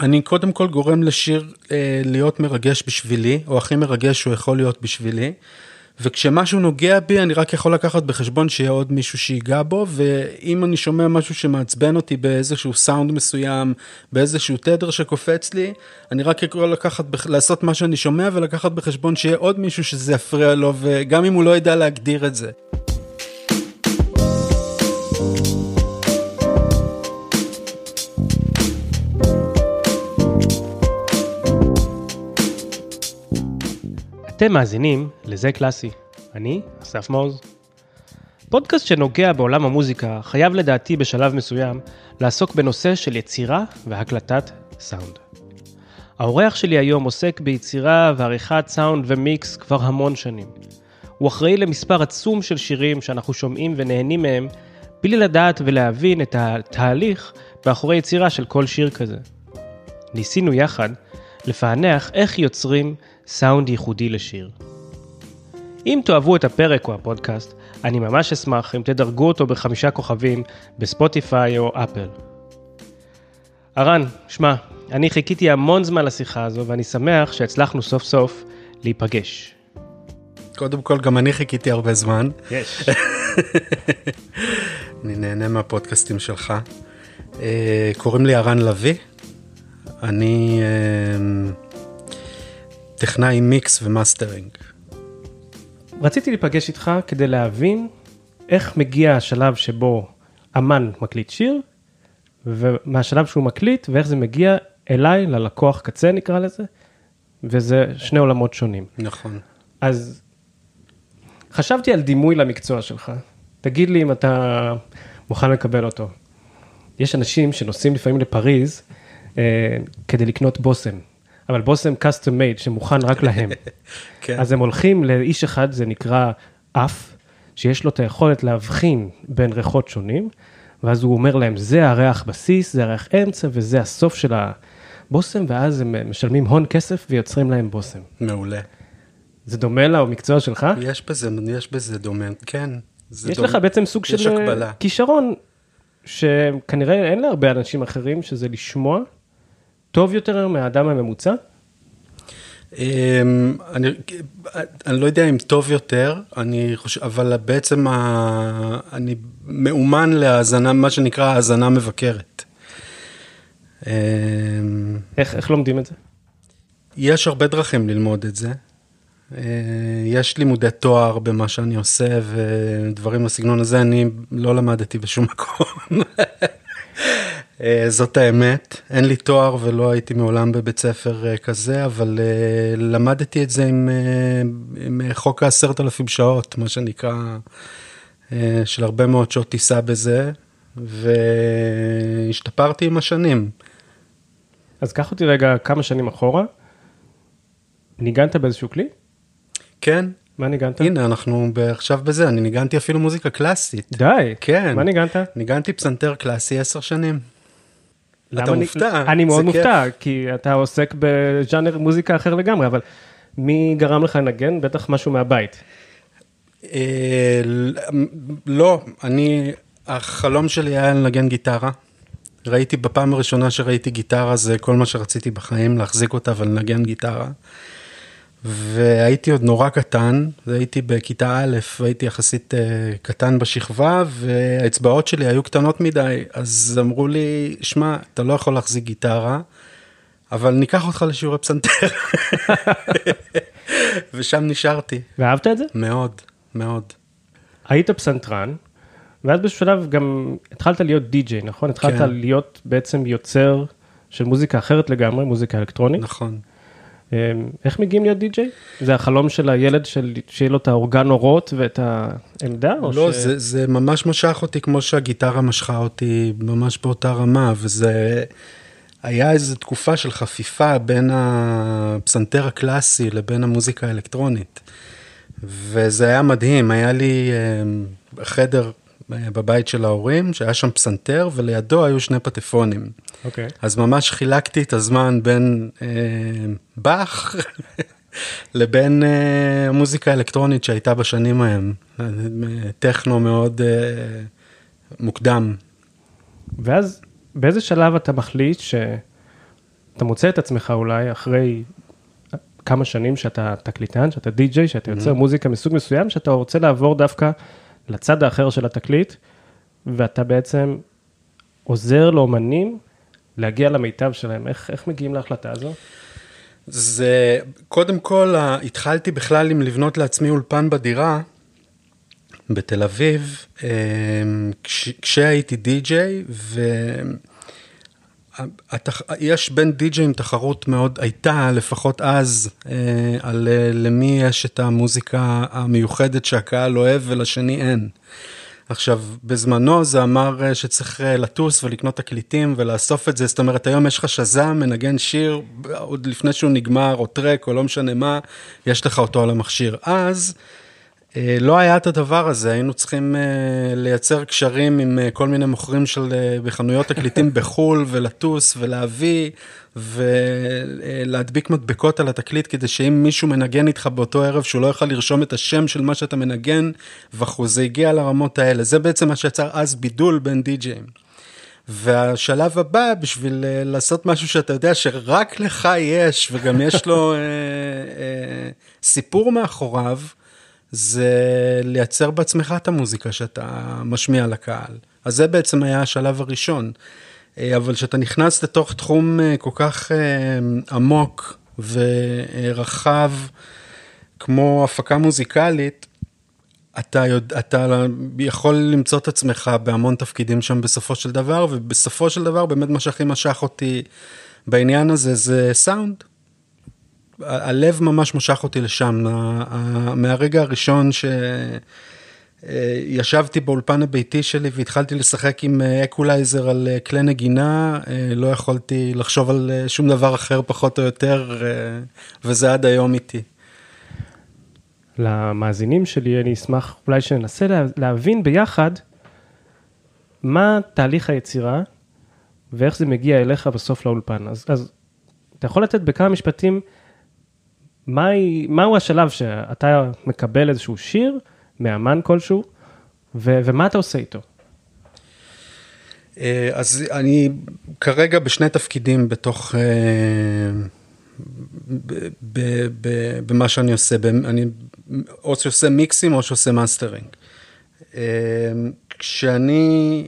אני קודם כל גורם לשיר להיות מרגש בשבילי, או הכי מרגש שהוא יכול להיות בשבילי, וכשמשהו נוגע בי, אני רק יכול לקחת בחשבון שיהיה עוד מישהו שיגע בו, ואם אני שומע משהו שמעצבן אותי באיזשהו סאונד מסוים, באיזשהו תדר שקופץ לי, אני רק יכול לעשות מה שאני שומע, ולקחת בחשבון שיהיה עוד מישהו שזה יפריע לו, וגם אם הוא לא ידע להגדיר את זה. אתם מאזינים לזה קלאסי, אני אסף מוז. פודקאסט שנוגע בעולם המוזיקה חייב לדעתי בשלב מסוים לעסוק בנושא של יצירה והקלטת סאונד. האורח שלי היום עוסק ביצירה ועריכת סאונד ומיקס כבר המון שנים. הוא אחראי למספר עצום של שירים שאנחנו שומעים ונהנים מהם, בלי לדעת ולהבין את התהליך מאחורי יצירה של כל שיר כזה. ניסינו יחד לפענח איך יוצרים סאונד ייחודי לשיר. אם תאהבו את הפרק או הפודקאסט, אני ממש אשמח אם תדרגו אותו 5 כוכבים בספוטיפיי או אפל. ארן, שמע, אני חיכיתי המון זמן לשיחה הזו, ואני שמח שהצלחנו סוף סוף להיפגש. קודם כל, גם אני חיכיתי הרבה זמן. יש. אני נהנה מהפודקאסטים שלך. קוראים לי ארן לביא. אני טכנאי מיקס ומאסטרינג. רציתי להיפגש איתך כדי להבין איך מגיע השלב שבו אמן מקליט שיר, ומהשלב שהוא מקליט, ואיך זה מגיע אליי, ללקוח קצה נקרא לזה, וזה שני עולמות שונים. נכון. אז חשבתי על דימוי למקצוע שלך. תגיד לי אם אתה מוכן לקבל אותו. יש אנשים שנוסעים לפעמים לפריז, כדי לקנות בושם, אבל בושם custom made שמוכן רק להם. כן. אז הם הולכים לאיש אחד, זה נקרא אף, שיש לו את היכולת להבחין בין ריחות שונים, ואז הוא אומר להם, זה הריח בסיס, זה הריח אמצע, וזה הסוף של הבושם, ואז הם משלמים הון כסף ויוצרים להם בושם. מעולה. זה דומה לה, או מקצוע שלך? יש בזה דומה, כן. יש לך בעצם סוג של כישרון, שכנראה אין לה הרבה אנשים אחרים, שזה לשמוע, טוב יותר מהאדם הממוצע? אני לא יודע אם טוב יותר, אבל בעצם אני מאומן להאזנה, מה שנקרא האזנה מבקרת. איך לומדים את זה? יש הרבה דרכים ללמוד את זה. יש לימודי תואר במה שאני עושה, ודברים בסגנון הזה אני לא למדתי בשום מקום. זאת האמת, אין לי תואר ולא הייתי מעולם בבית ספר כזה, אבל למדתי את זה עם חוק 10,000 שעות, מה שנקרא, של הרבה מאוד שעות טיסה בזה, והשתפרתי עם השנים. אז קח אותי רגע כמה שנים אחורה, ניגנת באיזשהו כלי? כן. מה ניגנת? הנה, אנחנו עכשיו בזה, אני ניגנתי אפילו מוזיקה קלאסית. די? כן. מה ניגנת? ניגנתי פסנתר קלאסי 10 שנים. אתה מופתע? אני מאוד מופתע, כי אתה עוסק בז'אנר מוזיקה אחר לגמרי, אבל מי גרם לך לנגן? בטח משהו מהבית. לא, החלום שלי היה לנגן גיטרה. ראיתי בפעם הראשונה שראיתי גיטרה, זה כל מה שרציתי בחיים, להחזיק אותה ולנגן גיטרה. והייתי עוד נורא קטן, הייתי בכיתה א', הייתי יחסית קטן בשכבה, והאצבעות שלי היו קטנות מדי, אז אמרו לי, שמע, אתה לא יכול להחזיק גיטרה, אבל ניקח אותך לשיעורי פסנתר. ושם נשארתי. ואהבת את זה? מאוד, מאוד. היית פסנתרן, ואז בשלב גם התחלת להיות די-ג'יי, נכון? התחלת להיות בעצם יוצר של מוזיקה אחרת לגמרי, מוזיקה אלקטרונית. נכון. איך מגיעים להיות די-ג'יי? זה החלום של הילד שיהיה לו את האורגן אורות ואת העמדה? לא, זה ממש משך אותי כמו שהגיטרה משכה אותי ממש באותה רמה, וזה היה איזו תקופה של חפיפה בין הפסנתר הקלאסי לבין המוזיקה האלקטרונית, וזה היה מדהים, היה לי חדר בבית של ההורים, שהיה שם פסנתר, ולידו היו 2 פטפונים. אוקיי. אז ממש חילקתי את הזמן בין באך לבין המוזיקה האלקטרונית שהייתה בשנים ההם. טכנו מאוד מוקדם. ואז באיזה שלב אתה מחליט אתה מוצא את עצמך אולי אחרי כמה שנים שאתה תקליטן, שאתה די-ג'יי, שאתה יוצר מוזיקה מסוג מסוים, שאתה רוצה לעבור דווקא לצד האחר של התקליט, ואתה בעצם עוזר לאומנים להגיע למיטב שלהם. איך מגיעים להחלטה הזו? זה, קודם כל, התחלתי בכלל עם לבנות לעצמי אולפן בדירה, בתל אביב, כשהייתי די-ג'יי, יש בין די-ג'יים תחרות מאוד, הייתה לפחות אז, על למי יש את המוזיקה המיוחדת שהקהל אוהב ולשני אין. עכשיו, בזמנו זה אמר שצריך לטוס ולקנות תקליטים ולאסוף את זה, זאת אומרת, היום יש לך שזם, מנגן שיר, עוד לפני שהוא נגמר או טרק או לא משנה מה, יש לך אותו על המכשיר. אז לא היה את הדבר הזה, היינו צריכים לייצר קשרים עם כל מיני מוכרים של בחנויות תקליטים בחול, ולטוס ולהביא, ולהדביק מדבקות על התקליט, כדי שאם מישהו מנגן איתך באותו ערב, שהוא לא יוכל לרשום את השם של מה שאתה מנגן, וכו', זה הגיע לרמות האלה. זה בעצם מה שיצר אז בידול בין די-ג'יים. והשלב הבא, בשביל לעשות משהו שאתה יודע שרק לך יש, וגם יש לו סיפור מאחוריו, זה לייצר בעצמך את המוזיקה שאתה משמיע לקהל. אז זה בעצם היה השלב הראשון. אבל כשאתה נכנס לתוך תחום כל כך עמוק ורחב, כמו הפקה מוזיקלית, אתה יכול למצוא את עצמך בהמון תפקידים שם בסופו של דבר, ובסופו של דבר באמת מה שהכי משך אותי בעניין הזה זה סאונד. הלב ממש מושך אותי לשם, מהרגע הראשון שישבתי באולפן הביתי שלי והתחלתי לשחק עם אקולייזר על כלי נגינה, לא יכולתי לחשוב על שום דבר אחר פחות או יותר, וזה עד היום איתי. למאזינים שלי אני אשמח אולי שננסה להבין ביחד מה תהליך היצירה ואיך זה מגיע אליך בסוף לאולפן. אז אתה יכול לתת בכמה משפטים, מהו השלב שאתה מקבל איזשהו שיר, מאמן כלשהו, ומה אתה עושה איתו? אז אני כרגע בשני תפקידים בתוך, במה שאני עושה, אני או שעושה מיקסים או שעושה מאסטרינג. כשאני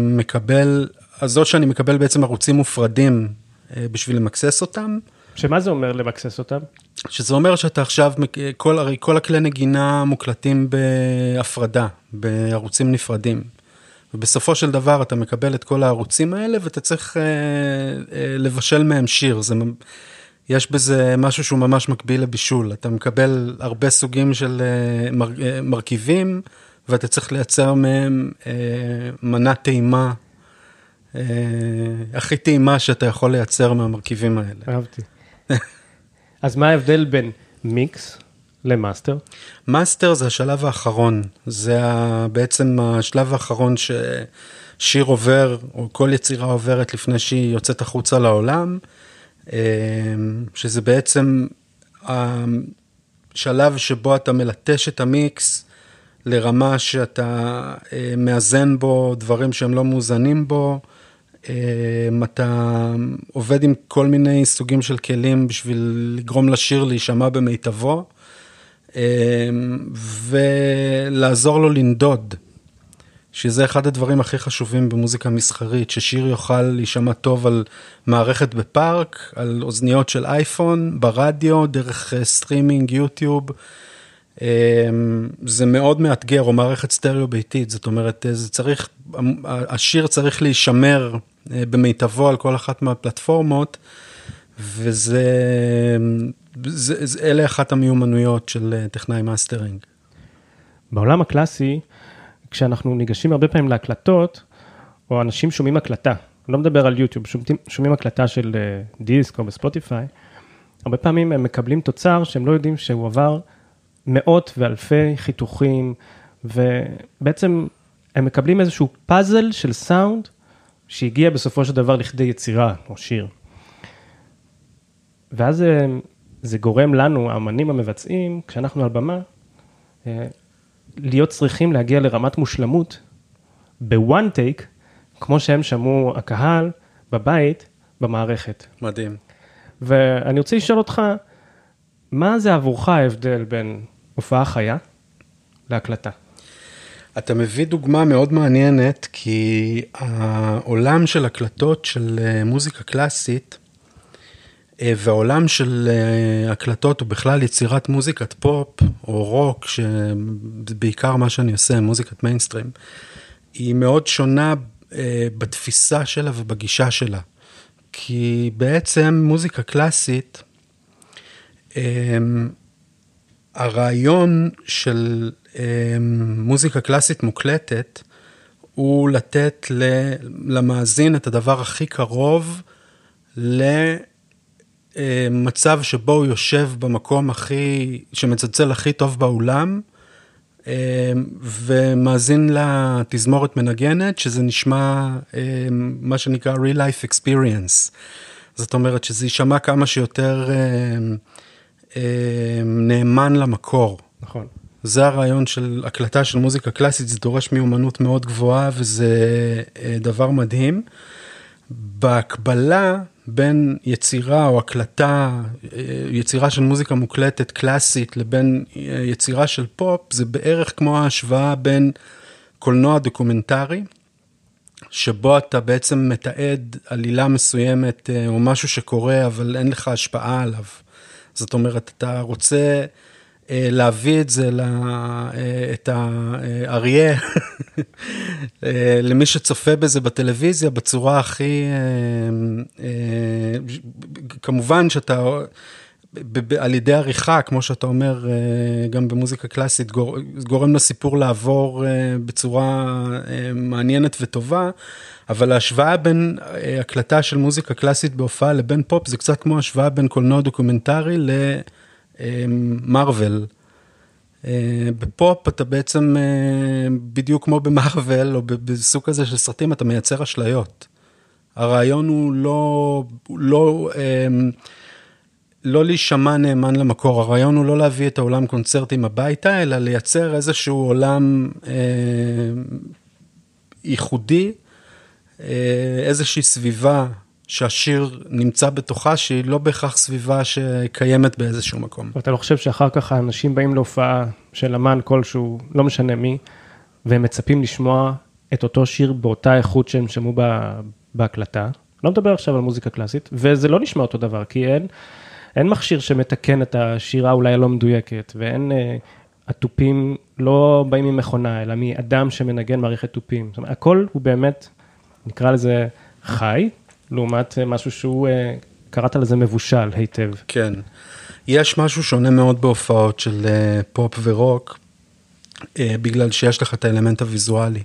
מקבל, אז זאת שאני מקבל בעצם ערוצים מופרדים, בשביל למקסס אותם. שמה זה אומר למקסס אותם? שזה אומר שאתה עכשיו, כל הכלי נגינה מוקלטים בהפרדה, בערוצים נפרדים. ובסופו של דבר אתה מקבל את כל הערוצים האלה, ואתה צריך לבשל מהם שיר. יש בזה משהו שהוא ממש מקביל לבישול. אתה מקבל הרבה סוגים של מרכיבים, ואתה צריך לייצר מהם מנה טעימה, הכי טעימה שאתה יכול לייצר מהמרכיבים האלה. אהבתי. אז מה ההבדל בין מיקס למאסטר? מאסטר זה השלב האחרון, זה בעצם השלב האחרון ששיר עובר, או כל יצירה עוברת לפני שהיא יוצאת החוצה לעולם, שזה בעצם השלב שבו אתה מלטש את המיקס, לרמה שאתה מאזן בו דברים שהם לא מאוזנים בו, אתה עובד עם כל מיני סוגים של כלים בשביל לגרום לשיר להישמע במיטבו, ולעזור לו לנדוד, שזה אחד הדברים הכי חשובים במוזיקה מסחרית, ששיר יוכל להישמע טוב על מערכת בפארק, על אוזניות של אייפון, ברדיו, דרך סטרימינג, יוטיוב, זה מאוד מאתגר, או מערכת סטריאו ביתית, זאת אומרת, השיר צריך להישמר במיטבו על כל אחת מהפלטפורמות, אלה אחת המיומנויות של טכנאי מאסטרינג. בעולם הקלאסי, כשאנחנו ניגשים הרבה פעמים להקלטות, או אנשים שומעים הקלטה, לא מדבר על יוטיוב, שומעים הקלטה של דיסק או בספוטיפיי, הרבה פעמים הם מקבלים תוצר שהם לא יודעים שהוא עבר מאות ואלפי חיתוכים, ובעצם הם מקבלים איזשהו פאזל של סאונד, שהגיע בסופו של דבר לכדי יצירה או שיר. ואז זה גורם לנו, האמנים המבצעים, כשאנחנו על במה, להיות צריכים להגיע לרמת מושלמות, ב-one take, כמו שהם שמעו הקהל בבית, במערכת. מדהים. ואני רוצה לשאול אותך, מה זה עבורך ההבדל בין הופעה חיה להקלטה? אתה מביא דוגמה מאוד מעניינת, כי העולם של הקלטות של מוזיקה קלאסית, והעולם של הקלטות הוא בכלל יצירת מוזיקת פופ או רוק, שבעיקר מה שאני עושה, מוזיקת מיינסטרים, היא מאוד שונה בתפיסה שלה ובגישה שלה. כי בעצם מוזיקה קלאסית, הרעיון של מוזיקה קלאסית מוקלטת, הוא לתת למאזין את הדבר הכי קרוב למצב שבו הוא יושב במקום שמצלצל הכי טוב בעולם, ומאזין לתזמורת מנגנת, שזה נשמע מה שנקרא real life experience. זאת אומרת שזה יישמע כמה שיותר נאמן למקור. נכון. זה הרעיון של הקלטה של מוזיקה קלאסית, זה דורש מיומנות מאוד גבוהה, וזה דבר מדהים. בהקבלה בין יצירה או הקלטה, יצירה של מוזיקה מוקלטת קלאסית, לבין יצירה של פופ, זה בערך כמו ההשוואה בין קולנוע דוקומנטרי, שבו אתה בעצם מתעד עלילה מסוימת, או משהו שקורה, אבל אין לך השפעה עליו. זאת אומרת, אתה רוצה להביא את זה, את האריה, למי שצופה בזה בטלוויזיה, בצורה הכי, כמובן שאתה, על ידי עריכה, כמו שאתה אומר, גם במוזיקה קלאסית, גורם לסיפור לעבור בצורה מעניינת וטובה, אבל ההשוואה בין הקלטה של מוזיקה קלאסית בהופעה לבין פופ, זה קצת כמו השוואה בין קולנוע דוקומנטרי ל מרוול. בפופ אתה בעצם בדיוק כמו במרוול, או בסוג הזה של סרטים, אתה מייצר אשליות. הרעיון הוא לא להישמע נאמן למקור, הרעיון הוא לא להביא את העולם קונצרטים הביתה, אלא לייצר איזשהו עולם ייחודי, איזושהי סביבה, שהשיר נמצא בתוכה, שהיא לא בהכרח סביבה שקיימת באיזשהו מקום. אתה לא חושב שאחר כך האנשים באים להופעה של אמן כלשהו, לא משנה מי, והם מצפים לשמוע את אותו שיר באותה איכות שהם שמעו בהקלטה? לא מדבר עכשיו על מוזיקה קלאסית, וזה לא נשמע אותו דבר, כי אין מכשיר שמתקן את השירה אולי לא מדויקת, ואין התופים לא באים ממכונה, אלא מאדם שמנגן מערכת תופים. זאת אומרת, הכל הוא באמת, נקרא לזה חי, לעומת משהו שהוא, קראת לזה מבושל היטב. כן, יש משהו שונה מאוד בהופעות של פופ ורוק, בגלל שיש לך את האלמנט הוויזואלי.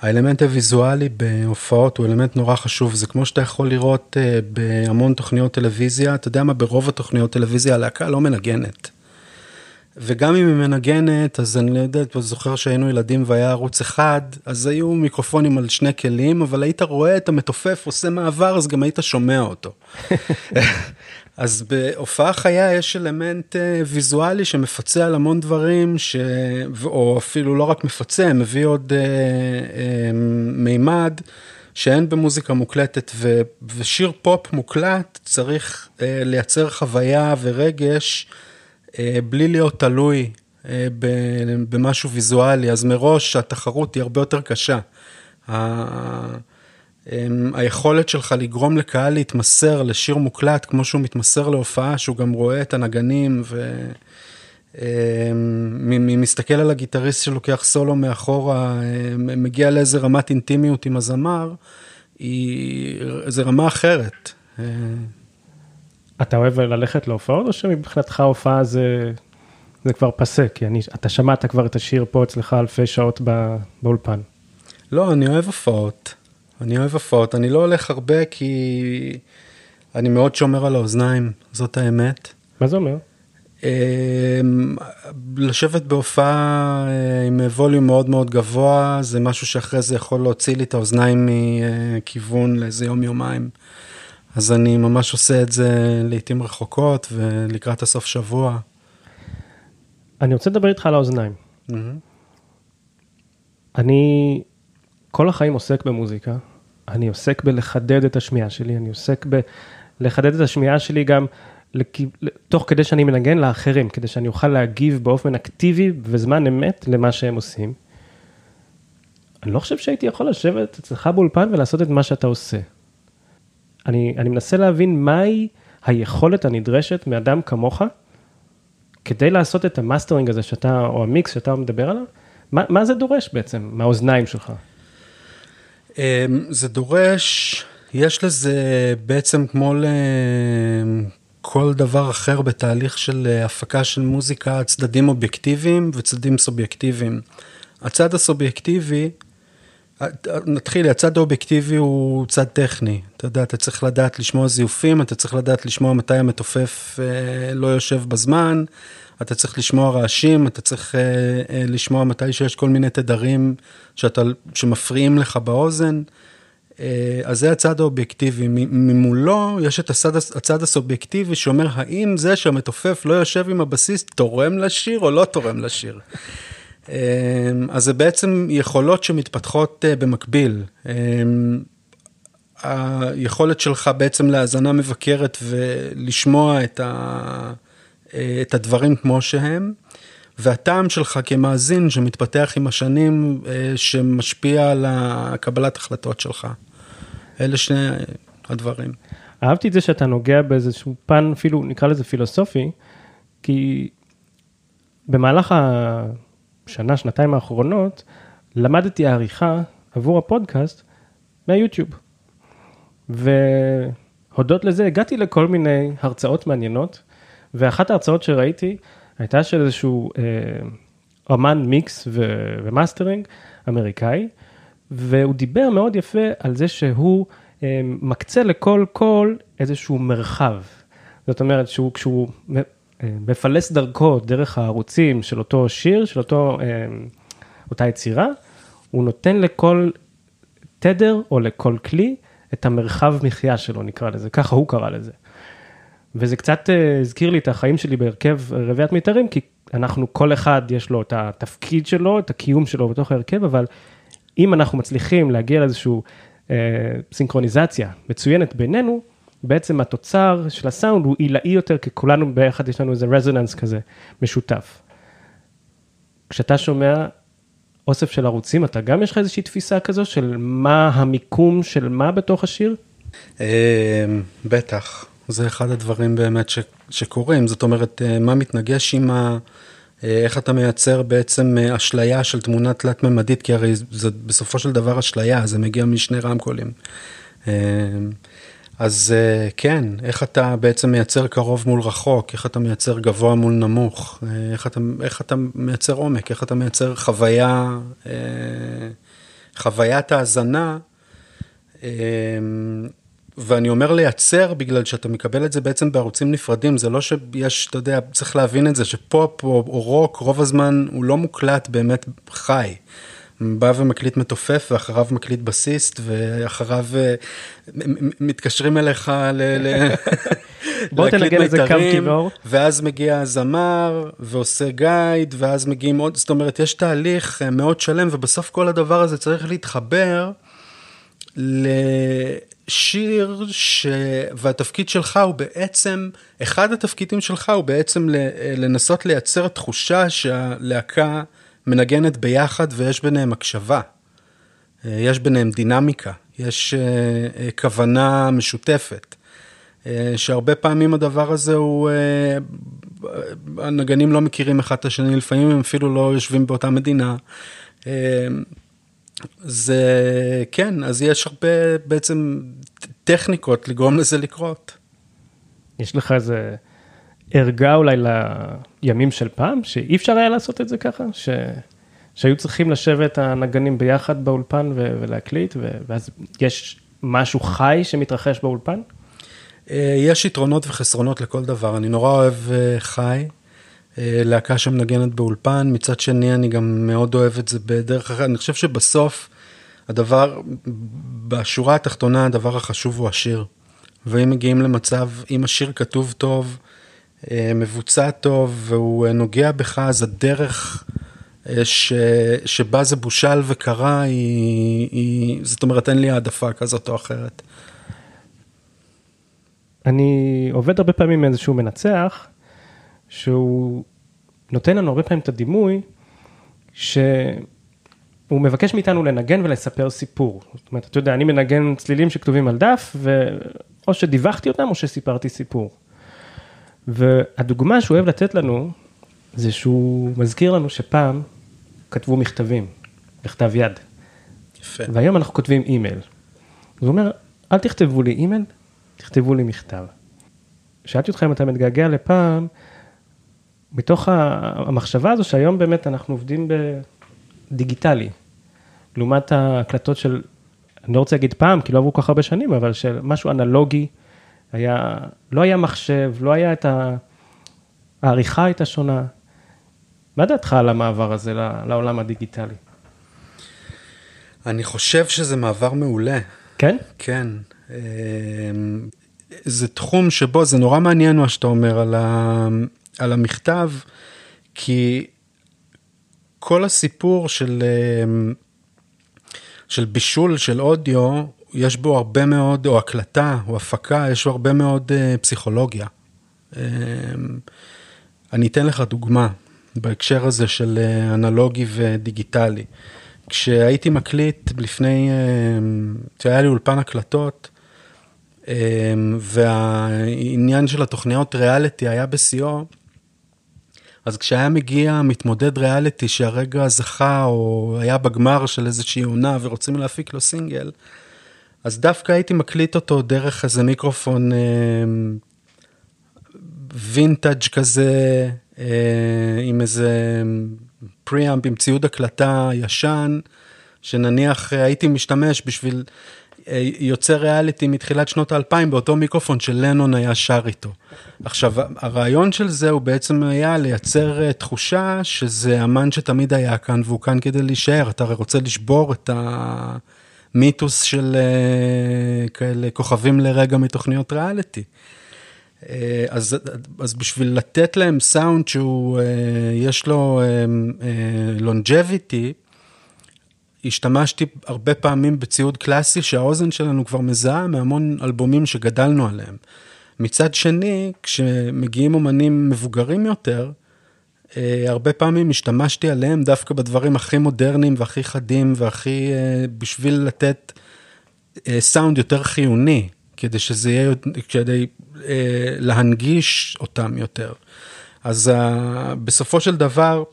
האלמנט הוויזואלי בהופעות הוא אלמנט נורא חשוב, זה כמו שאתה יכול לראות בהמון תוכניות טלוויזיה, אתה יודע מה, ברוב התוכניות טלוויזיה הלהקה לא מנגנת. וגם אם היא מנגנת, אז אני לא יודעת, זוכר שהיינו ילדים והיה ערוץ אחד, אז היו מיקרופונים על שני כלים, אבל היית רואה את המתופף עושה מעבר, אז גם היית שומע אותו. אז בהופעה חיה יש אלמנט ויזואלי שמפצה על המון דברים, או אפילו לא רק מפצה, מביא עוד מימד, שאין במוזיקה מוקלטת, ושיר פופ מוקלט צריך לייצר חוויה ורגש, בלי להיות תלוי במשהו ויזואלי, אז מראש התחרות היא הרבה יותר קשה. היכולת שלך לגרום לקהל להתמסר לשיר מוקלט, כמו שהוא מתמסר להופעה, שהוא גם רואה את הנגנים, ומסתכל על הגיטריסט שלוקח סולו מאחורה, מגיע לאיזה רמת אינטימיות עם הזמר, זה רמה אחרת. אתה אוהב ללכת להופעות, או שמבחינתך ההופעה זה כבר פסה? כי אתה שמעת כבר את השיר פה אצלך אלפי שעות באולפן. לא, אני אוהב הופעות. אני לא הולך הרבה, כי אני מאוד שומר על האוזניים. זאת האמת. מה זה אומר? לשבת בהופעה עם ווליום מאוד מאוד גבוה, זה משהו שאחרי זה יכול להוציא לי את האוזניים מכיוון לאיזה יום-יומיים. אז אני ממש עושה את זה לעתים רחוקות, ולקראת הסוף שבוע. אני רוצה לדבר איתך על האוזניים. אני כל החיים עוסק במוזיקה, אני עוסק בלחדד את השמיעה שלי, אני עוסק בלחדד את השמיעה שלי גם תוך כדי שאני מנגן לאחרים, כדי שאני אוכל להגיב באופן אקטיבי וזמן אמת למה שהם עושים. אני לא חושב שהייתי יכול לשבת אצלך באולפן ולעשות את מה שאתה עושה. אני מנסה להבין מהי היכולת הנדרשת מאדם כמוך, כדי לעשות את המאסטרינג הזה שאתה, או המיקס שאתה מדבר עליו, מה זה דורש בעצם, מהאוזניים שלך? זה דורש, יש לזה בעצם כמו לכל דבר אחר בתהליך של הפקה של מוזיקה, צדדים אובייקטיביים וצדדים סובייקטיביים. הצד הסובייקטיבי, נתחיל, הצד האובייקטיבי הוא צד טכני. אתה יודע, אתה צריך לדעת לשמוע זיופים, אתה צריך לדעת לשמוע מתי המתופף לא יושב בזמן, אתה צריך לשמוע רעשים, אתה צריך לשמוע מתי שיש כל מיני תדרים שמפריעים לך באוזן. אז זה הצד האובייקטיבי. ממולו יש את הצד הסובייקטיבי שאומר, האם זה שהמתופף לא יושב עם הבסיס תורם לשיר או לא תורם לשיר? אז זה בעצם יכולות שמתפתחות במקביל. היכולת שלך בעצם להאזנה מבקרת ולשמוע את הדברים כמו שהם, והטעם שלך כמאזין שמתפתח עם השנים שמשפיע על הקבלת החלטות שלך. אלה שני הדברים. אהבתי את זה שאתה נוגע באיזשהו פן, אפילו נקרא לזה פילוסופי, כי במהלך שנה, שנתיים האחרונות, למדתי העריכה עבור הפודקאסט מהיוטיוב. והודות לזה הגעתי לכל מיני הרצאות מעניינות, ואחת ההרצאות שראיתי הייתה של איזשהו אמן מיקס ומאסטרינג אמריקאי, והוא דיבר מאוד יפה על זה שהוא מקצה לכל קול איזשהו מרחב. זאת אומרת, כשהוא בפלס דרכו, דרך הערוצים של אותו שיר, של אותה יצירה, הוא נותן לכל תדר או לכל כלי את המרחב מחייה שלו, נקרא לזה, ככה הוא קרא לזה. וזה קצת הזכיר לי את החיים שלי בהרכב רביעת מיתרים, כי אנחנו, כל אחד יש לו את התפקיד שלו, את הקיום שלו בתוך ההרכב, אבל אם אנחנו מצליחים להגיע לאיזשהו סינכרוניזציה מצוינת בינינו, בעצם התוצר של הסאונד הוא אילאי יותר, כי כולנו ביחד יש לנו איזה רזוננס כזה משותף. כשאתה שומע אוסף של ערוצים, אתה גם יש לך איזושהי תפיסה כזו של מה המיקום של מה בתוך השיר? בטח. זה אחד הדברים באמת שקורים. זאת אומרת, מה מתנגש עם איך אתה מייצר בעצם אשליה של תמונה תלת-ממדית, כי הרי זה בסופו של דבר אשליה, זה מגיע משני רמקולים. אז כן, איך אתה בעצם מייצר קרוב מול רחוק, איך אתה מייצר גבוה מול נמוך, איך אתה מייצר עומק, איך אתה מייצר חוויית ההזנה, ואני אומר לייצר בגלל שאתה מקבל את זה בעצם בערוצים נפרדים, זה לא שיש, אתה יודע, צריך להבין את זה, שפופ או רוק, רוב הזמן הוא לא מוקלט באמת חי. בא ומקליט מתופף, ואחריו מקליט בסיסט, ואחריו מתקשרים אליך להקליט מיתרים, ואז מגיע זמר, ועושה גייד, ואז מגיעים עוד, זאת אומרת, יש תהליך מאוד שלם, ובסוף כל הדבר הזה צריך להתחבר לשיר, והתפקיד שלך הוא בעצם, אחד התפקידים שלך הוא בעצם לנסות לייצר תחושה שהלהקה מנגנת ביחד ויש ביניהם הקשבה, יש ביניהם דינמיקה, יש כוונה משותפת, שהרבה פעמים הדבר הזה הוא, הנגנים לא מכירים אחד את השני, לפעמים הם אפילו לא יושבים באותה מדינה, זה כן, אז יש הרבה בעצם טכניקות לגרום לזה לקרות. יש לך איזה הרגע אולי לימים של פעם, שאי אפשר היה לעשות את זה ככה, שהיו צריכים לשבת הנגנים ביחד באולפן ולהקליט, ואז יש משהו חי שמתרחש באולפן? יש יתרונות וחסרונות לכל דבר, אני נורא אוהב חי, להקה שמנגנת באולפן, מצד שני אני גם מאוד אוהב את זה בדרך אחרת, אני חושב שבסוף הדבר, בשורה התחתונה הדבר החשוב הוא השיר, ואם מגיעים למצב, אם השיר כתוב טוב, מבוצע טוב, והוא נוגע בך, אז הדרך שבה זה בושל וקרה, זאת אומרת, אין לי העדפה כזאת או אחרת. אני עובד הרבה פעמים איזשהו מנצח, שהוא נותן לנו הרבה פעמים את הדימוי, שהוא מבקש מאיתנו לנגן ולספר סיפור. זאת אומרת, אתה יודע, אני מנגן צלילים שכתובים על דף, או שדיווחתי אותם או שסיפרתי סיפור. והדוגמה שהוא אוהב לתת לנו, זה שהוא מזכיר לנו שפעם כתבו מכתבים, בכתב יד. יפה. והיום אנחנו כותבים אימייל. הוא אומר, אל תכתבו לי אימייל, תכתבו לי מכתב. שאלתי אותך אם אתה מתגעגע לפעם, מתוך המחשבה הזו שהיום באמת אנחנו עובדים בדיגיטלי, לעומת ההקלטות של, אני לא רוצה להגיד פעם, כי לא עברו כך הרבה שנים, אבל של משהו אנלוגי, היה, לא היה מחשב, לא היה את העריכה הייתה שונה. מה דעתך על המעבר הזה לעולם הדיגיטלי? אני חושב שזה מעבר מעולה. כן? כן. זה תחום שבו, זה נורא מעניין מה שאתה אומר על המכתב, כי כל הסיפור של בישול, של אודיו, יש בו הרבה מאוד, או הקלטה, או הפקה, יש בו הרבה מאוד פסיכולוגיה. אני אתן לך דוגמה, בהקשר הזה של אנלוגי ודיגיטלי. כשהייתי מקליט לפני, היה לי אולפן הקלטות, והעניין של התוכניות ריאליטי היה בסיום, אז כשהיה מגיע מתמודד ריאליטי שהרגע זכה, או היה בגמר של איזושהי עונה, ורוצים להפיק לו סינגל, אז דווקא הייתי מקליט אותו דרך איזה מיקרופון וינטאג' כזה, עם איזה פריאמפ, עם ציוד הקלטה ישן, שנניח הייתי משתמש בשביל יוצא ריאליטי מתחילת שנות ה-2000, באותו מיקרופון של לנון היה שר איתו. עכשיו, הרעיון של זה הוא בעצם היה לייצר תחושה שזה אמן שתמיד היה כאן, והוא כאן כדי להישאר. אתה רוצה לשבור את המיתוס של כאלה כוכבים לרגע מתוכניות ריאליטי. אז בשביל לתת להם סאונד שהוא, יש לו longevity, השתמשתי הרבה פעמים בציוד קלאסי שהאוזן שלנו כבר מזהה מהמון אלבומים שגדלנו עליהם. מצד שני, כשמגיעים אומנים מבוגרים יותר, הרבה פעמים השתמשתי עליהם דווקא בדברים הכי מודרניים והכי חדים והכי, בשביל לתת סאונד יותר חיוני, כדי שזה יהיה, כדי להנגיש אותם יותר. אז בסופו של דבר,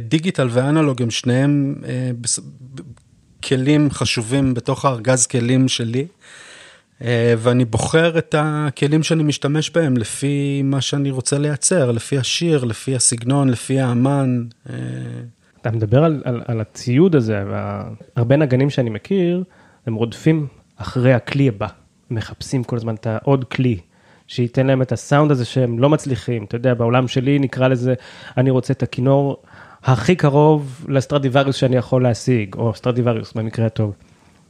דיגיטל ואנלוג הם שניהם כלים חשובים בתוך הארגז כלים שלי, ואני בוחר את הכלים שאני משתמש בהם לפי מה שאני רוצה לייצר, לפי השיר, לפי הסגנון, לפי האמן. אתה מדבר על הציוד הזה, הרבה נגנים שאני מכיר, הם רודפים אחרי הכלי הבא, מחפשים כל הזמן את העוד כלי, שייתן להם את הסאונד הזה שהם לא מצליחים. אתה יודע, בעולם שלי נקרא לזה, אני רוצה את הכינור הכי קרוב לסטרדיווריוס שאני יכול להשיג, או סטרדיווריוס במקרה הטוב.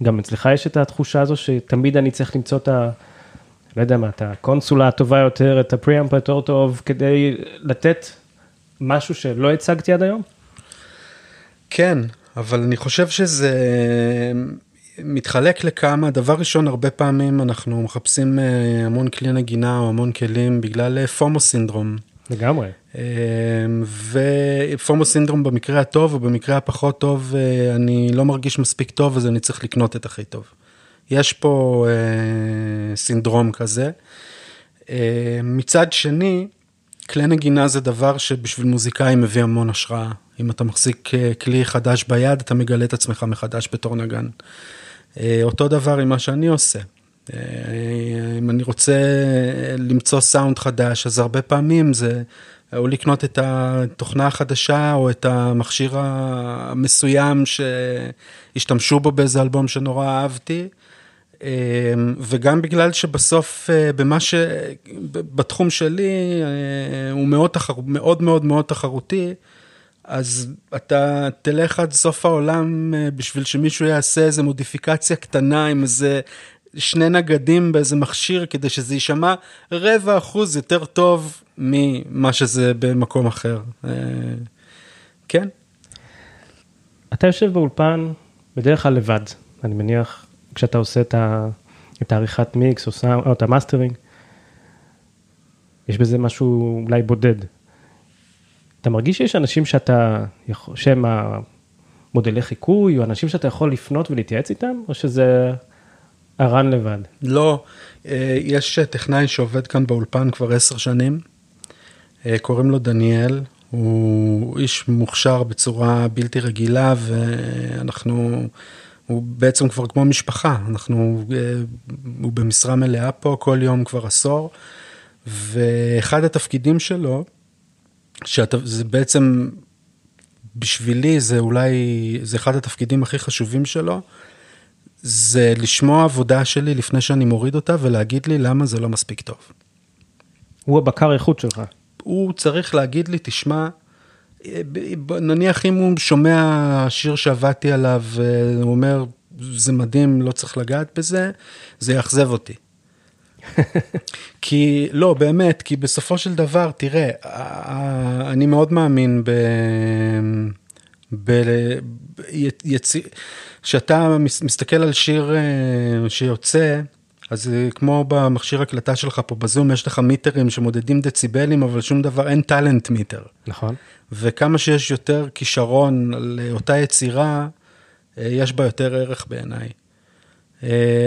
גם אצלך יש את התחושה הזו שתמיד אני צריך למצוא את לא יודע מה, את הקונסולה הטובה יותר, את הפריאמפ יותר טוב, כדי לתת משהו שלא הצגתי עד היום? כן, אבל אני חושב שזה מתחלק לכמה. דבר ראשון, הרבה פעמים אנחנו מחפשים המון כלי נגינה או המון כלים בגלל פומו סינדרום. לגמרי. ופומו סינדרום במקרה הטוב ובמקרה הפחות טוב, אני לא מרגיש מספיק טוב, אז אני צריך לקנות את הכי טוב. יש פה סינדרום כזה. מצד שני, כלי נגינה זה דבר שבשביל מוזיקאים מביא המון השראה. אם אתה מחזיק כלי חדש ביד, אתה מגלה את עצמך מחדש בתור נגן. אותו דבר עם מה שאני עושה. אם אני רוצה למצוא סאונד חדש, אז הרבה פעמים זה, או לקנות את התוכנה החדשה, או את המכשיר המסוים שהשתמשו בו באיזה אלבום שנורא אהבתי, וגם בגלל שבסוף, בתחום שלי, הוא מאוד מאוד תחרותי, אז אתה תלך עד סוף העולם בשביל שמישהו יעשה איזו מודיפיקציה קטנה עם איזה שני נגדים באיזה מכשיר, כדי שזה יישמע 0.25% יותר טוב ממה שזה במקום אחר. כן. אתה יושב באולפן בדרך כלל לבד, אני מניח, כשאתה עושה את העריכת מיקס, או את המאסטרינג, יש בזה משהו אולי בודד. אתה מרגיש שיש אנשים שאתה, שהם המודלי חיקוי, או אנשים שאתה יכול לפנות ולהתייעץ איתם, או שזה ארן לבד? לא, יש טכנאי שעובד כאן באולפן כבר 10 שנים, קוראים לו דניאל, הוא איש מוכשר בצורה בלתי רגילה, ואנחנו, הוא בעצם כבר כמו משפחה, אנחנו, הוא במשרה מלאה פה, כל יום כבר 10, ואחד התפקידים שלו, שזה בעצם, בשבילי זה אולי, זה אחד התפקידים הכי חשובים שלו, זה לשמוע עבודה שלי לפני שאני מוריד אותה, ולהגיד לי למה זה לא מספיק טוב. הוא הבקר איכות שלך. הוא צריך להגיד לי, תשמע, נניח אם הוא שומע שיר שעבדתי עליו, הוא אומר, זה מדהים, לא צריך לגעת בזה, זה יאכזב אותי. כי, לא, באמת, כי בסופו של דבר, תראה, אני מאוד מאמין שאתה מסתכל על שיר שיוצא, אז כמו במכשיר הקלטה שלך פה בזום, יש לך מיטרים שמודדים דציבלים, אבל שום דבר, אין טלנט מיטר. נכון. וכמה שיש יותר כישרון לאותה יצירה, יש בה יותר ערך בעיניי.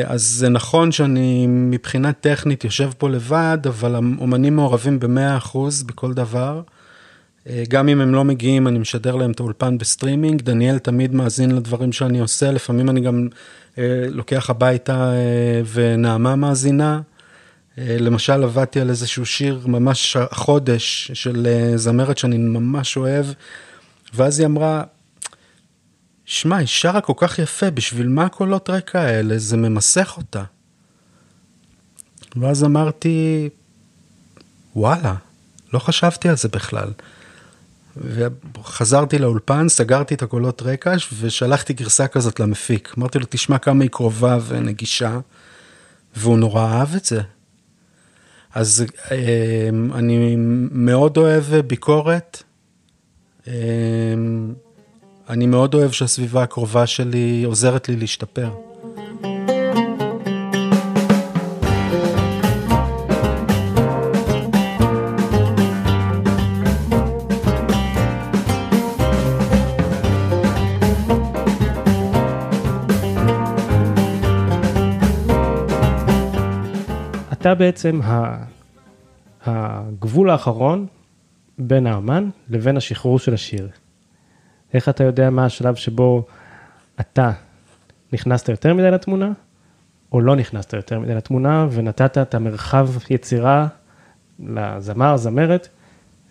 אז זה נכון שאני מבחינה טכנית יושב פה לבד, אבל האומנים מעורבים ב100% בכל דבר. גם אם הם לא מגיעים, אני משדר להם את האולפן בסטרימינג, דניאל תמיד מאזין לדברים שאני עושה, לפעמים אני גם לוקח הביתה ונעמה מאזינה, למשל עבדתי על איזשהו שיר ממש חודש של זמרת שאני ממש אוהב, ואז היא אמרה, שמע, היא שרה כל כך יפה, בשביל מה הקולות רקע האלה, זה ממסך אותה. ואז אמרתי, וואלה, לא חשבתי על זה בכלל. וחזרתי לאולפן, סגרתי את הקולות רקע, ושלחתי גרסה כזאת למפיק. אמרתי לו, תשמע כמה היא קרובה ונגישה, והוא נורא אהב את זה. אז אני מאוד אוהב ביקורת, אני מאוד אוהב שהסביבה הקרובה שלי עוזרת לי להשתפר. אתה בעצם הגבול האחרון בין האמן לבין השחרור של השיר. איך אתה יודע מה השלב שבו אתה נכנסת יותר מדי לתמונה, או לא נכנסת יותר מדי לתמונה, ונתת את המרחב יצירה לזמר, זמרת,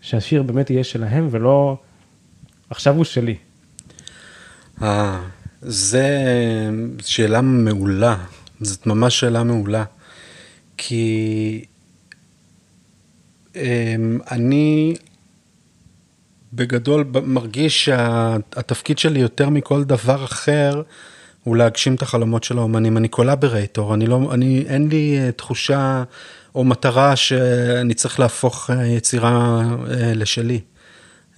שהשיר באמת יהיה שלהם, ולא עכשיו הוא שלי. זה שאלה מעולה. זאת ממש שאלה מעולה. כי אני בגדול מרגיש שהתפקיד שלי יותר מכל דבר אחר הוא להגשים את החלומות של האומנים. אני קולאברייטור, אין לי תחושה או מטרה שאני צריך להפוך יצירה לשלי.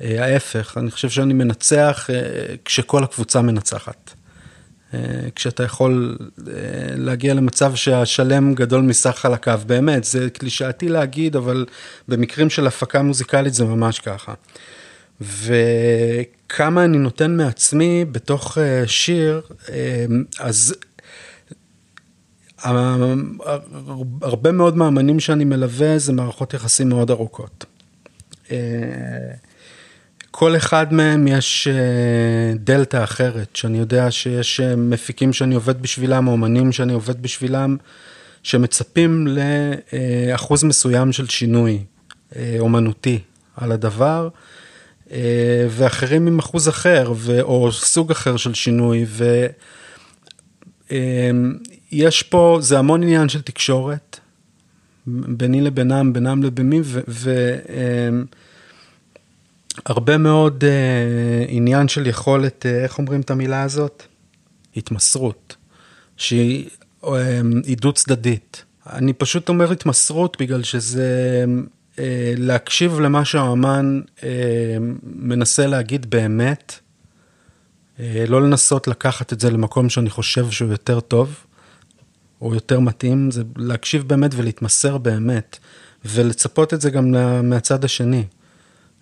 ההפך, אני חושב שאני מנצח כשכל הקבוצה מנצחת. כשאתה יכול להגיע למצב שהשלם גדול מסך חלקיו, באמת, זה קלישאתי להגיד, אבל במקרים של הפקה מוזיקלית זה ממש ככה. וכמה אני נותן מעצמי בתוך שיר, אז הרבה מאוד מאמנים שאני מלווה, זה מערכות יחסים מאוד ארוכות. כל אחד מהם יש דלטה אחרת, שאני יודע שיש מפיקים שאני עובד בשבילם, אומנים שאני עובד בשבילם, שמצפים לאחוז מסוים של שינוי אומנותי על הדבר, ואחרים עם אחוז אחר, או סוג אחר של שינוי, ויש פה, זה המון עניין של תקשורת, ביני לבינם, בינם לביני, הרבה מאוד עניין של יכולת, איך אומרים את המילה הזאת? התמסרות, שהיא עידוד צדדית. אני פשוט אומר התמסרות בגלל שזה להקשיב למה שהאמן מנסה להגיד באמת, לא לנסות לקחת את זה למקום שאני חושב שהוא יותר טוב, או יותר מתאים, זה להקשיב באמת ולהתמסר באמת, ולצפות את זה גם מהצד השני,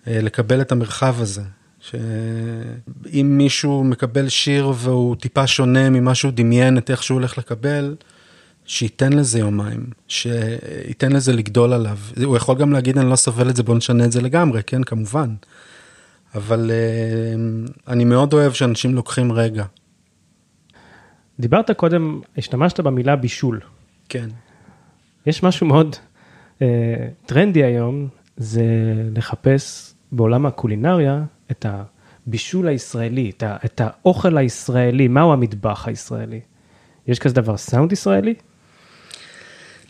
לקבל את המרחב הזה, שאם מישהו מקבל שיר והוא טיפה שונה ממה שהוא דמיין את איך שהוא הולך לקבל, שייתן לזה יומיים, שייתן לזה לגדול עליו. הוא יכול גם להגיד, אני לא סובל את זה, בוא נשנה את זה לגמרי, כן, כמובן. אבל אני מאוד אוהב שאנשים לוקחים רגע. דיברת קודם, השתמשת במילה בישול. כן. יש משהו מאוד טרנדי היום, זה לחפש בעולם הקולינריה את הבישול הישראלי, את האוכל הישראלי, מהו המטבח הישראלי. יש כזה דבר, סאונד ישראלי?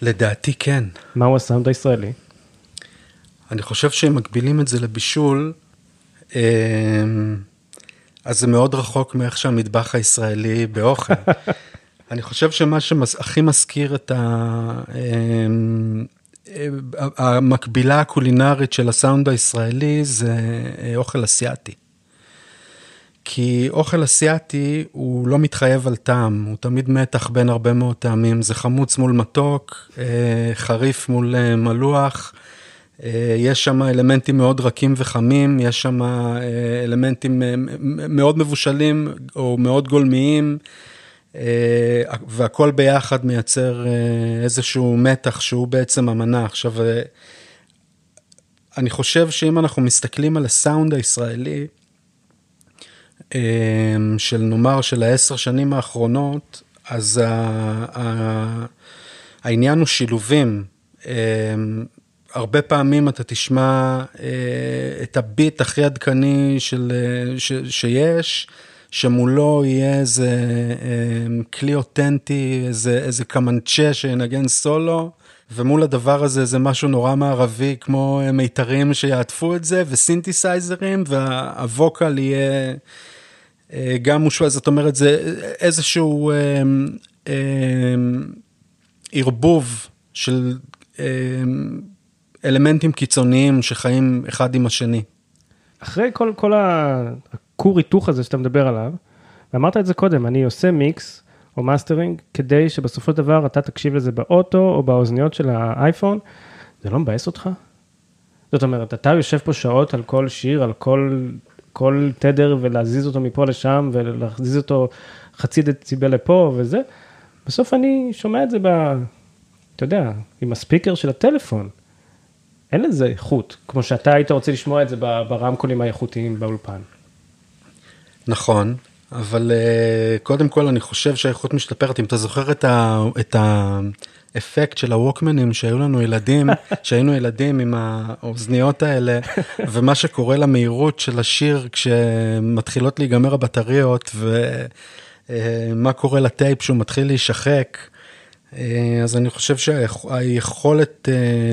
לדעתי כן. מהו הסאונד הישראלי? אני חושב שהם מקבילים את זה לבישול, אז זה מאוד רחוק מאיך שהמטבח הישראלי באוכל. אני חושב שמה שהכי מזכיר את המקבילה הקולינרית של הסאונד הישראלי, זה אוכל אסיאתי. כי אוכל אסיאתי הוא לא מתחייב על טעם, הוא תמיד מתח בין הרבה מאוד טעמים, זה חמוץ מול מתוק, חריף מול מלוח, יש שם אלמנטים מאוד רכים וחמים, יש שם אלמנטים מאוד מבושלים או מאוד גולמיים, והכל ביחד מייצר איזשהו מתח שהוא בעצם המנה. עכשיו, אני חושב שאם אנחנו מסתכלים על הסאונד הישראלי, של נאמר של 10 שנים האחרונות, אז העניין הוא שילובים. הרבה פעמים אתה תשמע את הביט הכי עדכני של שיש, שמולו יהיה איזה כלי אותנטי, איזה קמנצ'ה שינגן סולו, ומול הדבר הזה זה משהו נורא מערבי, כמו מיתרים שיעטפו את זה, וסינתסייזרים, והווקל יהיה גם מושווה, זאת אומרת, זה איזשהו ערבוב של אלמנטים קיצוניים שחיים אחד עם השני. אחרי כל הכור היתוך הזה שאתה מדבר עליו, ואמרת את זה קודם, אני עושה מיקס או מאסטרינג, כדי שבסופו של דבר אתה תקשיב לזה באוטו או באוזניות של האייפון, זה לא מבאס אותך? זאת אומרת, אתה יושב פה שעות על כל שיר, על כל תדר, ולהזיז אותו מפה לשם, ולהזיז אותו חצי דציבל לפה וזה, בסוף אני שומע את זה אתה יודע, עם הספיקר של הטלפון, אין לזה איכות, כמו שאתה היית רוצה לשמוע את זה ברמקולים האיכותיים באולפן. נכון, אבל קודם כל אני חושב שהאיכות משתפרת, אם אתה זוכר את האפקט של הווקמנים שהיו לנו ילדים, שהיינו ילדים עם האוזניות האלה, ומה שקורה למהירות של השיר כשמתחילות להיגמר הבטריות, ומה קורה לטייפ שהוא מתחיל להישחק, אז אני חושב שהיכולת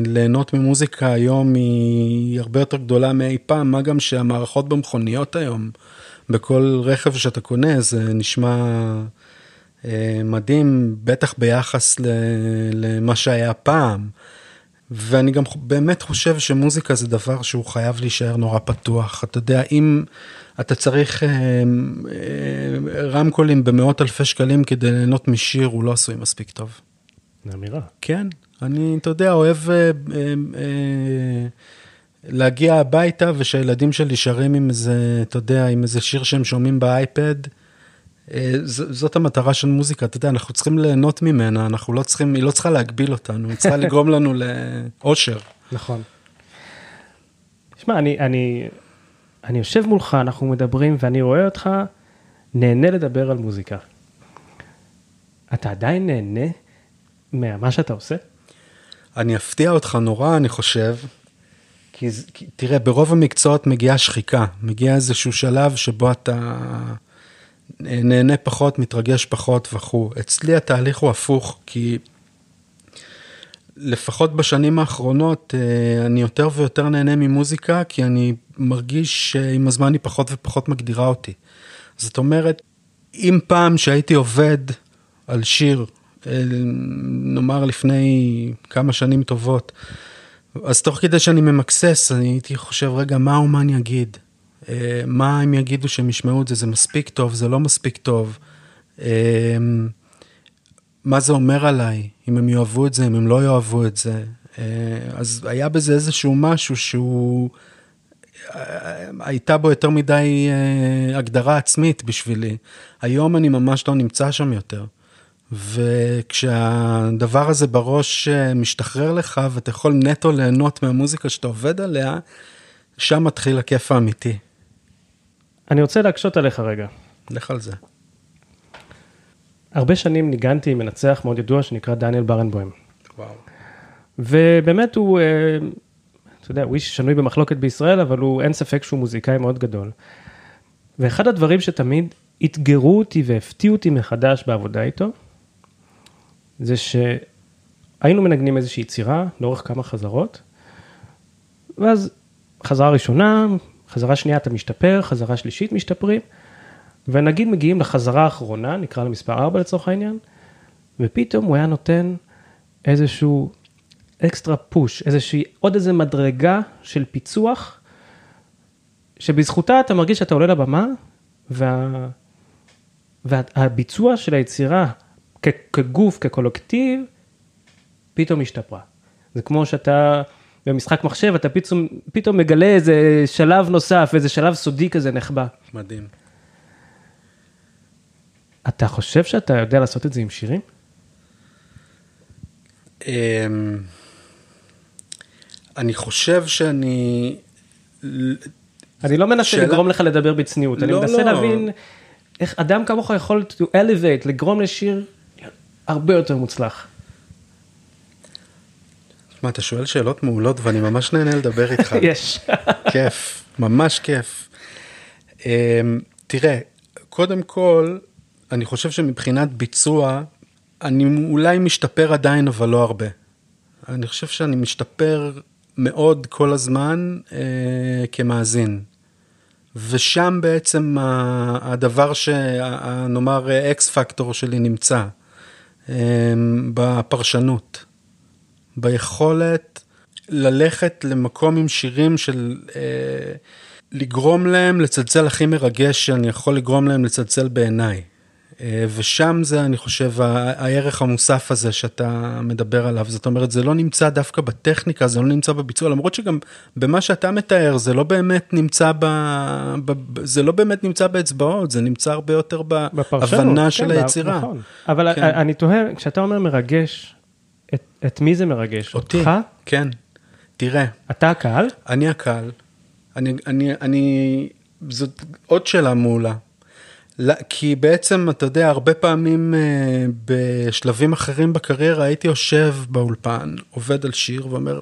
ליהנות ממוזיקה היום היא הרבה יותר גדולה מאי פעם, מה גם שהמערכות במכוניות היום, בכל רכב שאתה קונה, זה נשמע מדהים, בטח ביחס למה שהיה פעם, ואני גם באמת חושב שמוזיקה זה דבר שהוא חייב להישאר נורא פתוח, אתה יודע, אם אתה צריך רמקולים ב100,000 שקלים כדי ליהנות משיר, הוא לא עשוי מספיק טוב. נאמירה. כן, אני, אתה יודע, אוהב להגיע הביתה, ושהילדים שלי שרים עם איזה, אתה יודע, עם איזה שיר שהם שומעים באייפד, זאת המטרה של מוזיקה, אתה יודע, אנחנו צריכים ליהנות ממנה, אנחנו לא צריכים, היא לא צריכה להגביל אותנו, היא צריכה לגרום לנו לאושר. נכון. תשמע, אני יושב מולך, אנחנו מדברים, ואני רואה אותך, נהנה לדבר על מוזיקה. אתה עדיין נהנה ממה שאתה עושה? אני אפתיע אותך נורא, אני חושב, כי תראה, ברוב המקצועות מגיעה שחיקה, מגיע איזשהו שלב שבו אתה נהנה פחות, מתרגש פחות וכו'. אצלי התהליך הוא הפוך, כי לפחות בשנים האחרונות אני יותר ויותר נהנה ממוזיקה, כי אני מרגיש שעם הזמן היא פחות ופחות מגדירה אותי. זאת אומרת, אם פעם שהייתי עובד על שיר, נאמר לפני כמה שנים טובות, אז תוך כדי שאני ממקסס, אני הייתי חושב, רגע, מה אומן יגיד? מה הם יגידו שהם ישמעו את זה? זה מספיק טוב, זה לא מספיק טוב. מה זה אומר עליי? אם הם יאהבו את זה, אם הם לא יאהבו את זה. אז היה בזה איזשהו משהו שהוא... הייתה בו יותר מדי הגדרה עצמית בשבילי. היום אני ממש לא נמצא שם יותר. וכשהדבר הזה בראש משתחרר לך, ואתה יכול נטו ליהנות מהמוזיקה שאתה עובד עליה, שם מתחיל הכיף האמיתי. אני רוצה להקשות עליך רגע. לך על זה. הרבה שנים ניגנתי עם מנצח מאוד ידוע שנקרא דניאל ברנבוים. וואו. ובאמת הוא, אתה יודע, הוא איש שנוי במחלוקת בישראל, אבל הוא אין ספק שהוא מוזיקאי מאוד גדול. ואחד הדברים שתמיד התגרו אותי והפתיעו אותי מחדש בעבודה איתו, זה שהיינו מנגנים איזושהי יצירה, לאורך כמה חזרות, ואז חזרה ראשונה, חזרה שנייה אתה משתפר, חזרה שלישית משתפרים, ונגיד מגיעים לחזרה האחרונה, נקרא למספר 4 לצורך העניין, ופתאום הוא היה נותן איזשהו אקסטרה פוש, עוד איזה מדרגה של פיצוח, שבזכותה אתה מרגיש שאתה עולה לבמה, והביצוע של היצירה כגוף, כקולקטיב, פתאום השתפרה. זה כמו שאתה במשחק מחשב, אתה פתאום מגלה איזה שלב נוסף, איזה שלב סודי כזה נחבא. מדהים. אתה חושב שאתה יודע לעשות את זה עם שירים? אני חושב שאני... אני לא מנסה לגרום לך לדבר בצניעות, אני מנסה להבין איך אדם כמוך יכול to elevate, לגרום לשיר הרבה יותר מוצלח. מה, אתה שואל שאלות מעולות, ואני ממש נהנה לדבר איתך. יש. כיף, ממש כיף. תראה, קודם כל, אני חושב שמבחינת ביצוע, אני אולי משתפר עדיין, אבל לא הרבה. אני חושב שאני משתפר מאוד כל הזמן כמאזין. ושם בעצם הדבר שנאמר אקס פקטור שלי נמצא, בפרשנות, ביכולת ללכת למקום עם שירים של, לגרום להם לצלצל הכי מרגש שאני יכול לגרום להם לצלצל בעיניי. ושם זה, אני חושב, הערך המוסף הזה שאתה מדבר עליו. זאת אומרת, זה לא נמצא דווקא בטכניקה, זה לא נמצא בביצוע, למרות שגם במה שאתה מתאר, זה לא באמת נמצא זה לא באמת נמצא באצבעות, זה נמצא הרבה יותר בהבנה של היצירה. נכון. אבל אני תוהה, כשאתה אומר מרגש, את מי זה מרגש? אותך? כן. תראה. אתה הקהל? אני הקהל. זאת עוד שאלה מעולה. כי בעצם, אתה יודע, הרבה פעמים בשלבים אחרים בקריירה, הייתי יושב באולפן, עובד על שיר ואומר,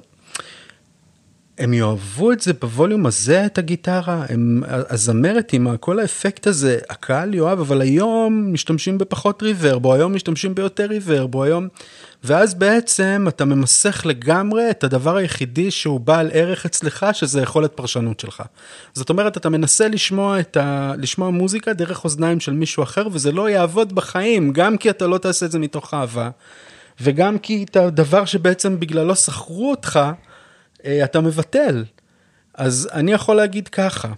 הם יאהבו את זה בווליום הזה, את הגיטרה, הזמרת עם כל האפקט הזה, הקהל יאהב, אבל היום משתמשים בפחות ריברב, או היום משתמשים ביותר ריברב, או היום... ואז בעצם אתה ממסך לגמרי את הדבר היחידי שהוא בעל ערך אצלך, שזה יכולת פרשנות שלך. זאת אומרת, אתה מנסה לשמוע מוזיקה דרך אוזניים של מישהו אחר, וזה לא יעבוד בחיים, גם כי אתה לא תעשה את זה מתוך אהבה, וגם כי את הדבר שבעצם בגללו סחרו אותך, אתה מבטל. אז אני יכול להגיד ככה,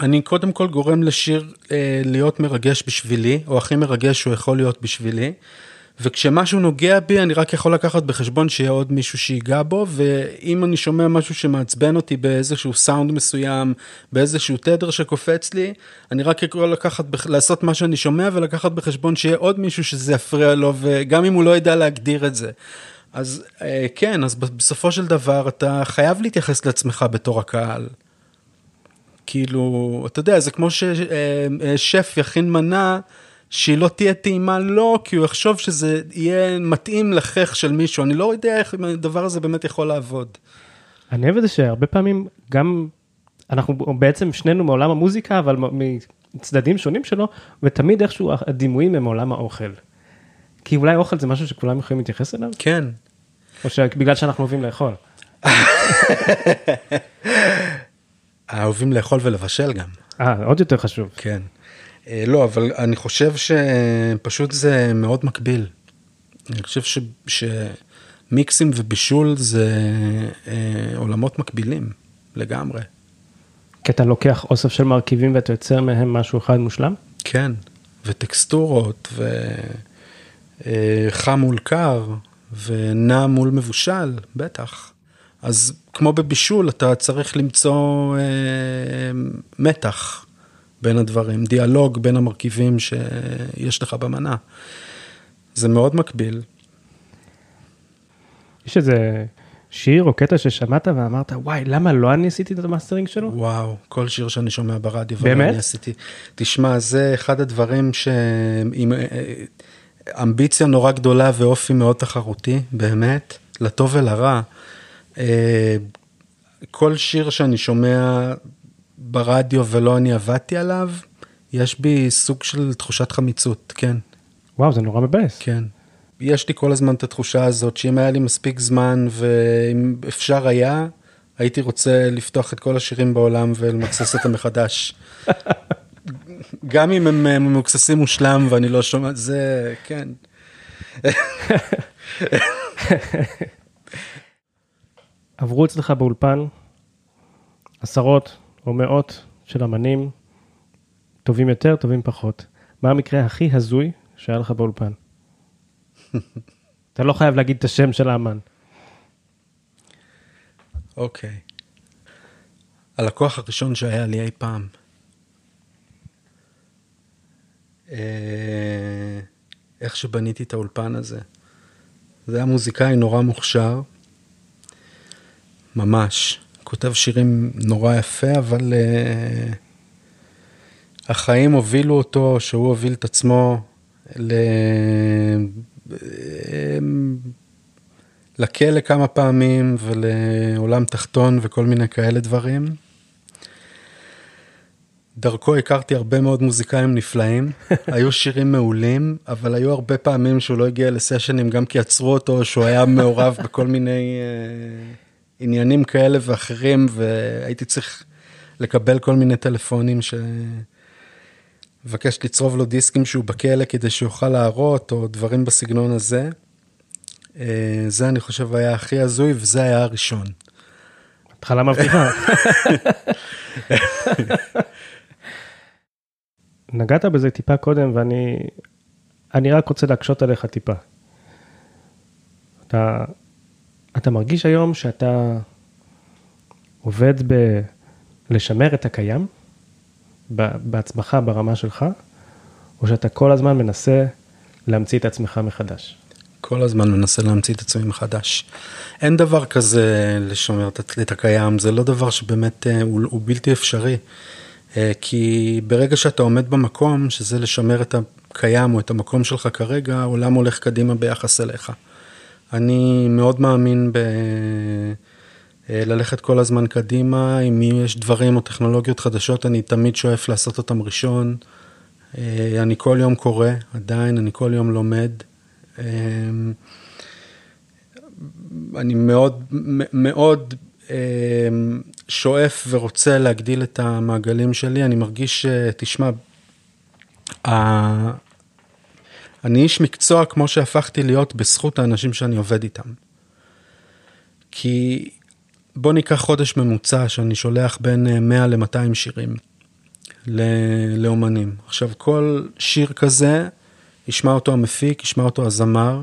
אני קודם כל גורם לשיר להיות מרגש בשבילי, או הכי מרגש שהוא יכול להיות בשבילי, וכשמשהו נוגע בי, אני רק יכול לקחת בחשבון שיהיה עוד מישהו שיגע בו, ואם אני שומע משהו שמעצבן אותי באיזשהו סאונד מסוים, באיזשהו תדר שקופץ לי, אני רק יכול לעשות מה שאני שומע, ולקחת בחשבון שיהיה עוד מישהו שזה יפריע לו, וגם אם הוא לא ידע להגדיר את זה. אז כן, אז בסופו של דבר, אתה חייב להתייחס לעצמך בתור הקהל. כאילו, אתה יודע, זה כמו ששף יכין מנה, שהיא לא תהיה טעימה לו, כי הוא יחשוב שזה יהיה מתאים לחך של מישהו. אני לא יודע איך הדבר הזה באמת יכול לעבוד. אני אוהב את זה שהרבה פעמים גם, אנחנו בעצם שנינו מעולם המוזיקה, אבל מצדדים שונים שלו, ותמיד איכשהו הדימויים הם מעולם האוכל. כי אולי אוכל זה משהו שכולם יכולים להתייחס אליו? כן. או שבגלל שאנחנו אוהבים לאכול. אוהבים לאכול ולבשל גם. עוד יותר חשוב. כן. לא, אבל אני חושב שפשוט זה מאוד מקביל. אני חושב מיקסים ובישול זה עולמות מקבילים לגמרי. כי אתה לוקח אוסף של מרכיבים ואתה יוצר מהם משהו אחד מושלם? כן, וטקסטורות, וחם מול קר, ונע מול מבושל, בטח. אז כמו בבישול, אתה צריך למצוא מתח בין הדברים, דיאלוג בין המרכיבים שיש לך במנה. זה מאוד מקביל. יש איזה שיר או קטע ששמעת ואמרת, וואי, למה לא אני עשיתי את המאסטרינג שלו? וואו, כל שיר שאני שומע ברדיו. באמת? אני עשיתי. תשמע, זה אחד הדברים עם אמביציה נורא גדולה ואופי מאוד תחרותי, באמת, לטוב ולרע. כל שיר שאני שומע ברדיו ולא אני עבדתי עליו, יש בי סוג של תחושת חמיצות, כן. וואו, זה נורא מבאס. כן. יש לי כל הזמן את התחושה הזאת, שאם היה לי מספיק זמן, ואם אפשר היה, הייתי רוצה לפתוח את כל השירים בעולם, ולמקסס אותם מחדש. גם אם הם ממוקססים מושלם, ואני לא שומע, זה, כן. עברו אצלך באולפן, עשרות או מאות של אמנים, טובים יותר, טובים פחות. מה המקרה הכי הזוי שהיה לך באולפן? אתה לא חייב להגיד את השם של האמן. אוקיי. הלקוח הראשון שהיה לי אי פעם. איך שבניתי את האולפן הזה. זה היה מוזיקאי נורא מוכשר. ממש. כותב שירים נורא יפה, אבל החיים הובילו אותו, שהוא הוביל את עצמו לכלא כמה פעמים ולעולם תחתון וכל מיני כאלה דברים. דרכו הכרתי הרבה מאוד מוזיקאים נפלאים, היו שירים מעולים, אבל היו הרבה פעמים שהוא לא הגיע לסשנים, גם כי עצרו אותו, שהוא היה מעורב בכל מיני עניינים כאלה ואחרים, והייתי צריך לקבל כל מיני טלפונים מבקש לצרוב לו דיסקים שהוא בכלא כדי שיוכל להראות, או דברים בסגנון הזה. זה אני חושב היה הכי הזוי, וזה היה הראשון. התחלה מבטיחה. נגעת בזה טיפה קודם, ואני רק רוצה להקשות עליך טיפה. אתה מרגיש היום שאתה עובד בלשמר את הקיים? בעצמך, ברמה שלך, או שאתה כל הזמן מנסה להמציא את עצמך מחדש? כל הזמן מנסה להמציא את עצמי מחדש. אין דבר כזה לשמר את הקיים, זה לא דבר שבאמת הוא בלתי אפשרי, כי ברגע שאתה עומד במקום, שזה לשמר את הקיים או את המקום שלך כרגע, העולם הולך קדימה ביחס אליך. אני מאוד מאמין ללכת כל הזמן קדימה, אם יש דברים או טכנולוגיות חדשות, אני תמיד שואף לעשות אותם ראשון, אני כל יום קורא, עדיין, אני כל יום לומד, אני מאוד, מאוד שואף ורוצה להגדיל את המעגלים שלי, אני מרגיש, תשמע, אני איש מקצוע כמו שהפכתי להיות בזכות האנשים שאני עובד איתם, כי בוא ניקח חודש ממוצע שאני שולח בין 100 ל-200 שירים לאומנים. עכשיו, כל שיר כזה, ישמע אותו המפיק, ישמע אותו הזמר,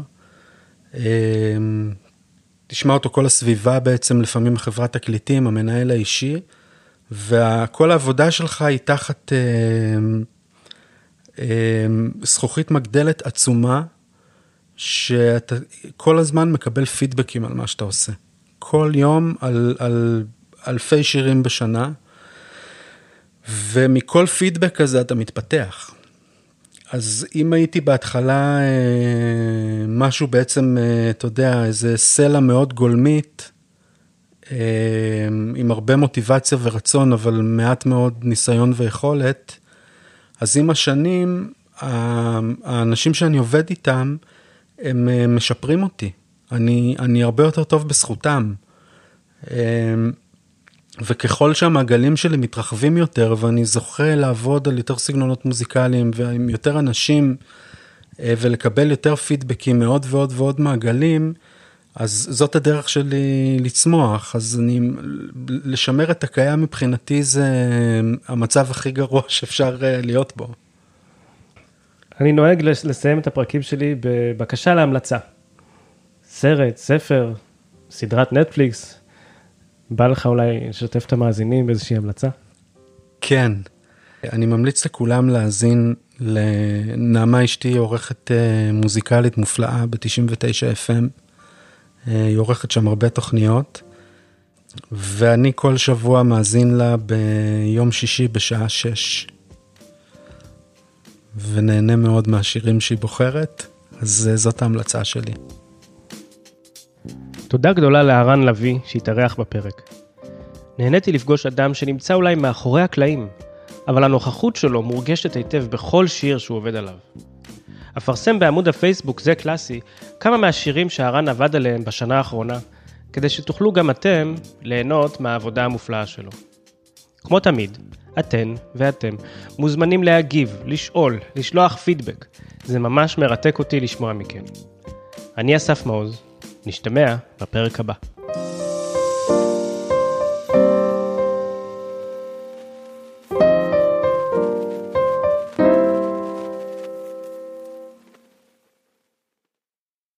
תשמע אותו כל הסביבה בעצם, לפעמים חברת הקליטים, המנהל האישי, וכל העבודה שלך היא תחת זכוכית מגדלת עצומה, שאתה כל הזמן מקבל פידבקים על מה שאתה עושה. כל יום על אלפי שירים בשנה, ומכל פידבק הזה אתה מתפתח. אז אם הייתי בהתחלה משהו בעצם, אתה יודע, איזה סלע מאוד גולמית, עם הרבה מוטיבציה ורצון, אבל מעט מאוד ניסיון ויכולת, אז עם השנים, האנשים שאני עובד איתם, הם משפרים אותי. אני הרבה יותר טוב בזכותם, וככל שהמעגלים שלי מתרחבים יותר, ואני זוכה לעבוד על יותר סגנונות מוזיקליים, ועם יותר אנשים, ולקבל יותר פידבקים, מאוד ועוד מעגלים, אז זאת הדרך שלי לצמוח, אז לשמר את הקיים מבחינתי זה המצב הכי גרוע שאפשר להיות בו. אני נוהג לסיים את הפרקים שלי בבקשה להמלצה. סרט, ספר, סדרת נטפליקס, בא לך אולי לשתף את המאזינים באיזושהי המלצה? כן, אני ממליץ לכולם להאזין לנעמה אשתי, עורכת מוזיקלית מופלאה ב-99 FM, היא עורכת שם הרבה תוכניות, ואני כל שבוע מאזין לה ביום שישי בשעה 6, ונהנה מאוד מהשירים שהיא בוחרת, אז זאת ההמלצה שלי. תודה גדולה לארן לביא שהתארח בפרק. נהניתי לפגוש אדם שנמצא אולי מאחורי הקלעים, אבל הנוכחות שלו מורגשת היטב בכל שיר שהוא עובד עליו. אפרסם בעמוד הפייסבוק זה קלאסי כמה מהשירים שארן עבד עליהם בשנה האחרונה, כדי שתוכלו גם אתם ליהנות מהעבודה המופלאה שלו. כמו תמיד, אתן ואתם מוזמנים להגיב, לשאול, לשלוח פידבק. זה ממש מרתק אותי לשמוע מכן. אני אסף מעוז, נשתמע בפרק הבא.